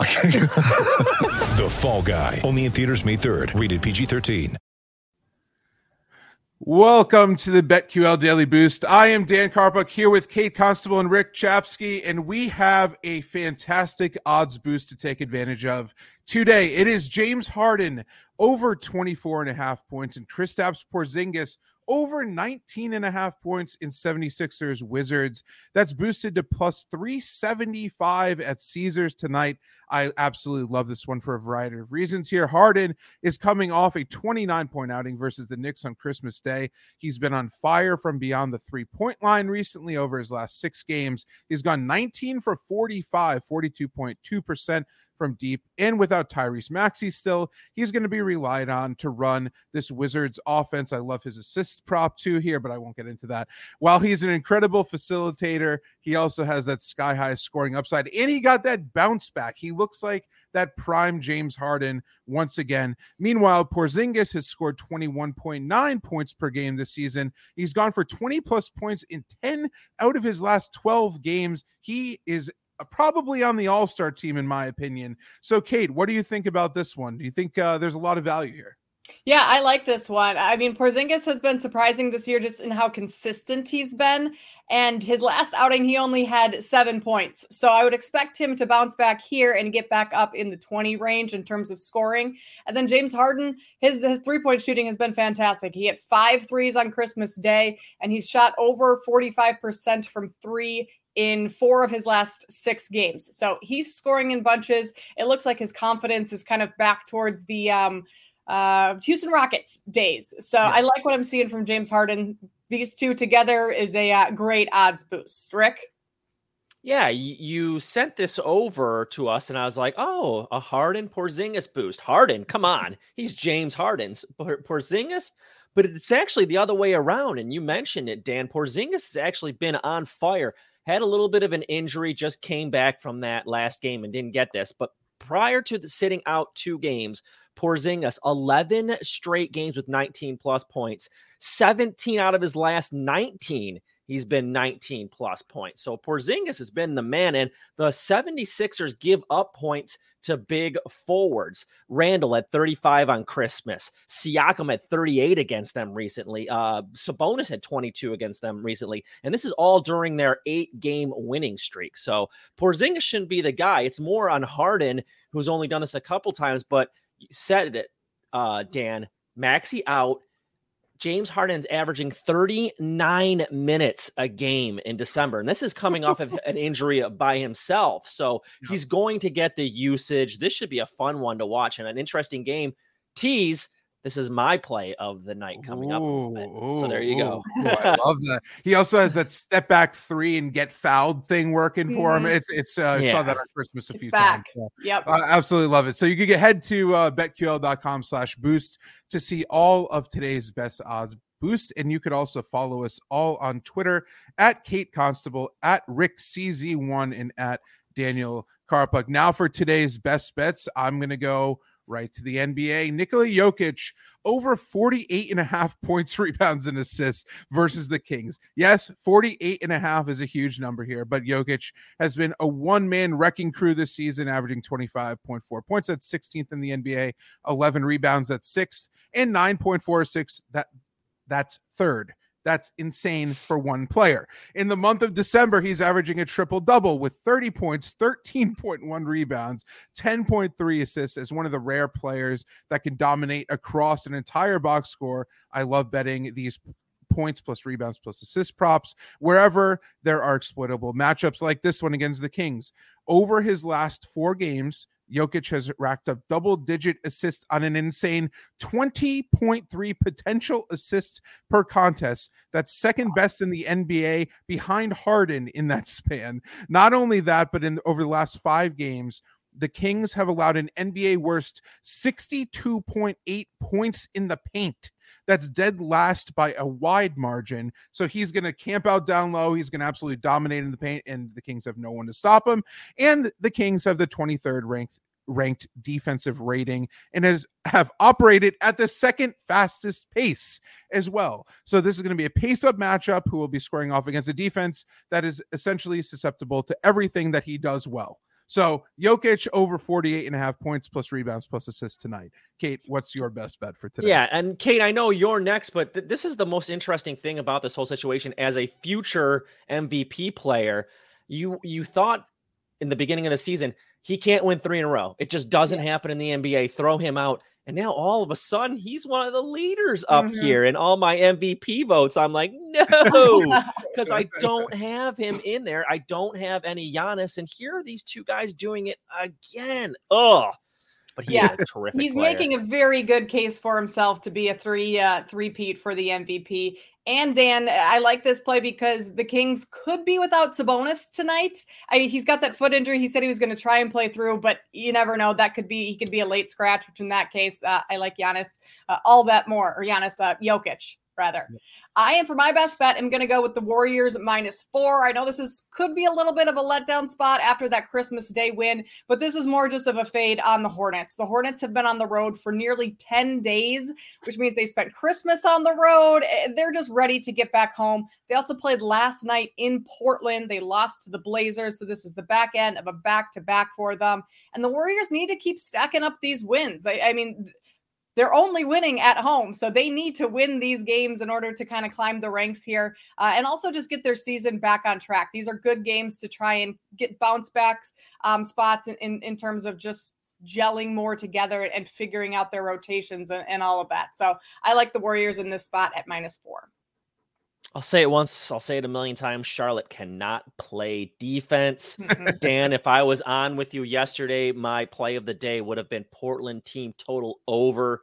The Fall Guy. Only in theaters May 3rd. Rated PG-13. Welcome to the BetQL Daily Boost. I am Dan Karpuck here with Kate Constable and Rick Chapsky, and we have a fantastic odds boost to take advantage of today. It is James Harden over 24.5 points and Kristaps Porzingis over 19.5 points in 76ers Wizards. That's boosted to plus 375 at Caesars tonight. I absolutely love this one for a variety of reasons here. Harden is coming off a 29-point outing versus the Knicks on Christmas Day. He's been on fire from beyond the three-point line recently over his last six games. He's gone 19 for 45, 42.2% from deep. And without Tyrese Maxey still, he's going to be relied on to run this Wizards offense. I love his assist prop too here, but I won't get into that. While he's an incredible facilitator, he also has that sky-high scoring upside. And he got that bounce back. He looks like that prime James Harden once again. Meanwhile, Porzingis has scored 21.9 points per game this season. He's gone for 20-plus points in 10 out of his last 12 games. He is probably on the all-star team, in my opinion. So, Kate, what do you think about this one? Do you think there's a lot of value here? Yeah, I like this one. I mean, Porzingis has been surprising this year just in how consistent he's been. And his last outing, he only had 7 points. So I would expect him to bounce back here and get back up in the 20 range in terms of scoring. And then James Harden, his three-point shooting has been fantastic. He hit 5 threes on Christmas Day, and he's shot over 45% from three in 4 of his last 6 games. So he's scoring in bunches. It looks like his confidence is kind of back towards the Houston Rockets days. So yeah. I like what I'm seeing from James Harden. These two together is a great odds boost. Rick? Yeah, you sent this over to us, and I was like, oh, a Harden-Porzingis boost. Harden, come on. He's James Harden's Porzingis? But it's actually the other way around, and you mentioned it, Dan. Porzingis has actually been on fire. Had a little bit of an injury, just came back from that last game and didn't get this. But prior to sitting out 2 games, Porzingis, 11 straight games with 19-plus points. 17 out of his last 19, he's been 19-plus points. So Porzingis has been the man, and the 76ers give up points to big forwards. Randall at 35 on Christmas. Siakam at 38 against them recently. Sabonis at 22 against them recently. And this is all during their 8-game winning streak. So Porzingis shouldn't be the guy. It's more on Harden, who's only done this a couple times, but you said it, Dan. Maxey out. James Harden's averaging 39 minutes a game in December. And this is coming off of an injury by himself. So he's going to get the usage. This should be a fun one to watch and an interesting game. Tease. This is my play of the night coming up. A little bit. So there you go. I love that. He also has that step back three and get fouled thing working for him. I saw that on Christmas a few times. So, yep. Absolutely love it. So you can head to betql.com/boost to see all of today's best odds boost. And you could also follow us all on Twitter at Kate Constable, at Rick CZ1, and at Daniel Karpuck. Now for today's best bets, I'm going to go right to the NBA. Nikola Jokic over 48.5 points, rebounds, and assists versus the Kings. Yes, 48.5 is a huge number here, but Jokic has been a one-man wrecking crew this season, averaging 25.4 points. That's 16th in the NBA, 11 rebounds, that's 6th, and 9.46, that's 3rd. That's insane for one player. In the month of December, he's averaging a triple-double with 30 points, 13.1 rebounds, 10.3 assists as one of the rare players that can dominate across an entire box score. I love betting these points plus rebounds plus assist props wherever there are exploitable matchups like this one against the Kings. Over his last 4 games, Jokic has racked up double-digit assists on an insane 20.3 potential assists per contest. That's second best in the NBA behind Harden in that span. Not only that, but over the last 5 games, the Kings have allowed an NBA worst 62.8 points in the paint. That's dead last by a wide margin. So he's going to camp out down low. He's going to absolutely dominate in the paint, and the Kings have no one to stop him. And the Kings have the 23rd ranked defensive rating and have operated at the second fastest pace as well. So this is going to be a pace-up matchup who will be squaring off against a defense that is essentially susceptible to everything that he does well. So Jokic over 48.5 points plus rebounds plus assists tonight. Kate, what's your best bet for today? Yeah, and Kate, I know you're next, but this is the most interesting thing about this whole situation as a future MVP player. You thought in the beginning of the season, he can't win three in a row. It just doesn't happen in the NBA. Throw him out. And now all of a sudden, he's one of the leaders up here in all my MVP votes. I'm like, no, because I don't have him in there. I don't have any Giannis. And here are these two guys doing it again. Oh, but he's a terrific player. He's making a very good case for himself to be a three-peat for the MVP. And Dan, I like this play because the Kings could be without Sabonis tonight. I mean, he's got that foot injury. He said he was going to try and play through, but you never know. He could be a late scratch, which in that case, I like Giannis all that more, or Giannis Jokic, rather. Yeah. I am, for my best bet, I'm going to go with the Warriors -4. I know this could be a little bit of a letdown spot after that Christmas Day win, but this is more just of a fade on the Hornets. The Hornets have been on the road for nearly 10 days, which means they spent Christmas on the road. They're just ready to get back home. They also played last night in Portland. They lost to the Blazers, so this is the back end of a back-to-back for them. And the Warriors need to keep stacking up these wins. I mean... They're only winning at home, so they need to win these games in order to kind of climb the ranks here and also just get their season back on track. These are good games to try and get bounce back spots in terms of just gelling more together and figuring out their rotations and all of that. So I like the Warriors in this spot at -4. I'll say it once, I'll say it a million times. Charlotte cannot play defense. Dan, if I was on with you yesterday, my play of the day would have been Portland team total over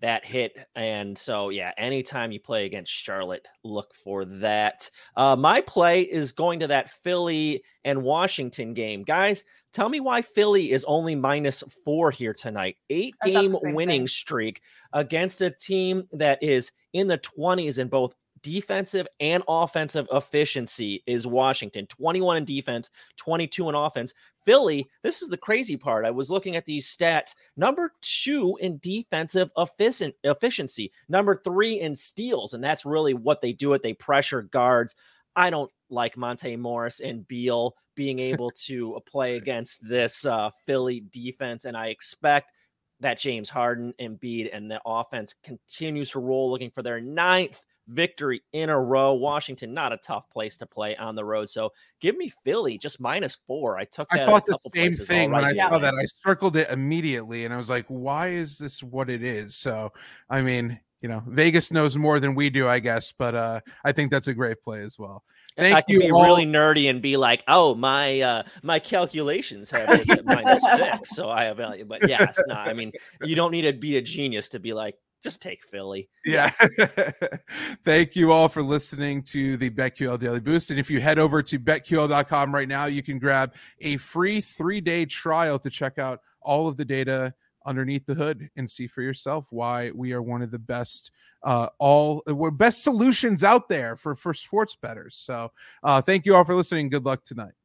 that hit. And so, yeah, anytime you play against Charlotte, look for that. My play is going to that Philly and Washington game. Guys, tell me why Philly is only -4 here tonight. 8-game winning streak against a team that is in the 20s in both defensive and offensive efficiency. Is Washington 21 in defense, 22 in offense. Philly, this is the crazy part. I was looking at these stats. Number 2 in defensive efficiency, number 3 in steals, and that's really what they do. It they pressure guards. I don't like Monte Morris and Beal being able to play against this Philly defense, and I expect that James Harden, Embiid, and the offense continues to roll, looking for their 9th victory in a row. Washington, not a tough place to play on the road. So give me Philly, just -4. I thought the same thing when I saw that. I circled it immediately and I was like, why is this what it is? So, I mean, you know, Vegas knows more than we do, I guess, but I think that's a great play as well. Thank I can you be all. Really nerdy and be like, oh, my calculations have this at -6. So I have value, but yeah, it's not. I mean, you don't need to be a genius to be like, just take Philly. Yeah. Thank you all for listening to the BetQL Daily Boost. And if you head over to BetQL.com right now, you can grab a free 3-day trial to check out all of the data underneath the hood and see for yourself why we are one of the best best solutions out there for sports bettors. So thank you all for listening. Good luck tonight.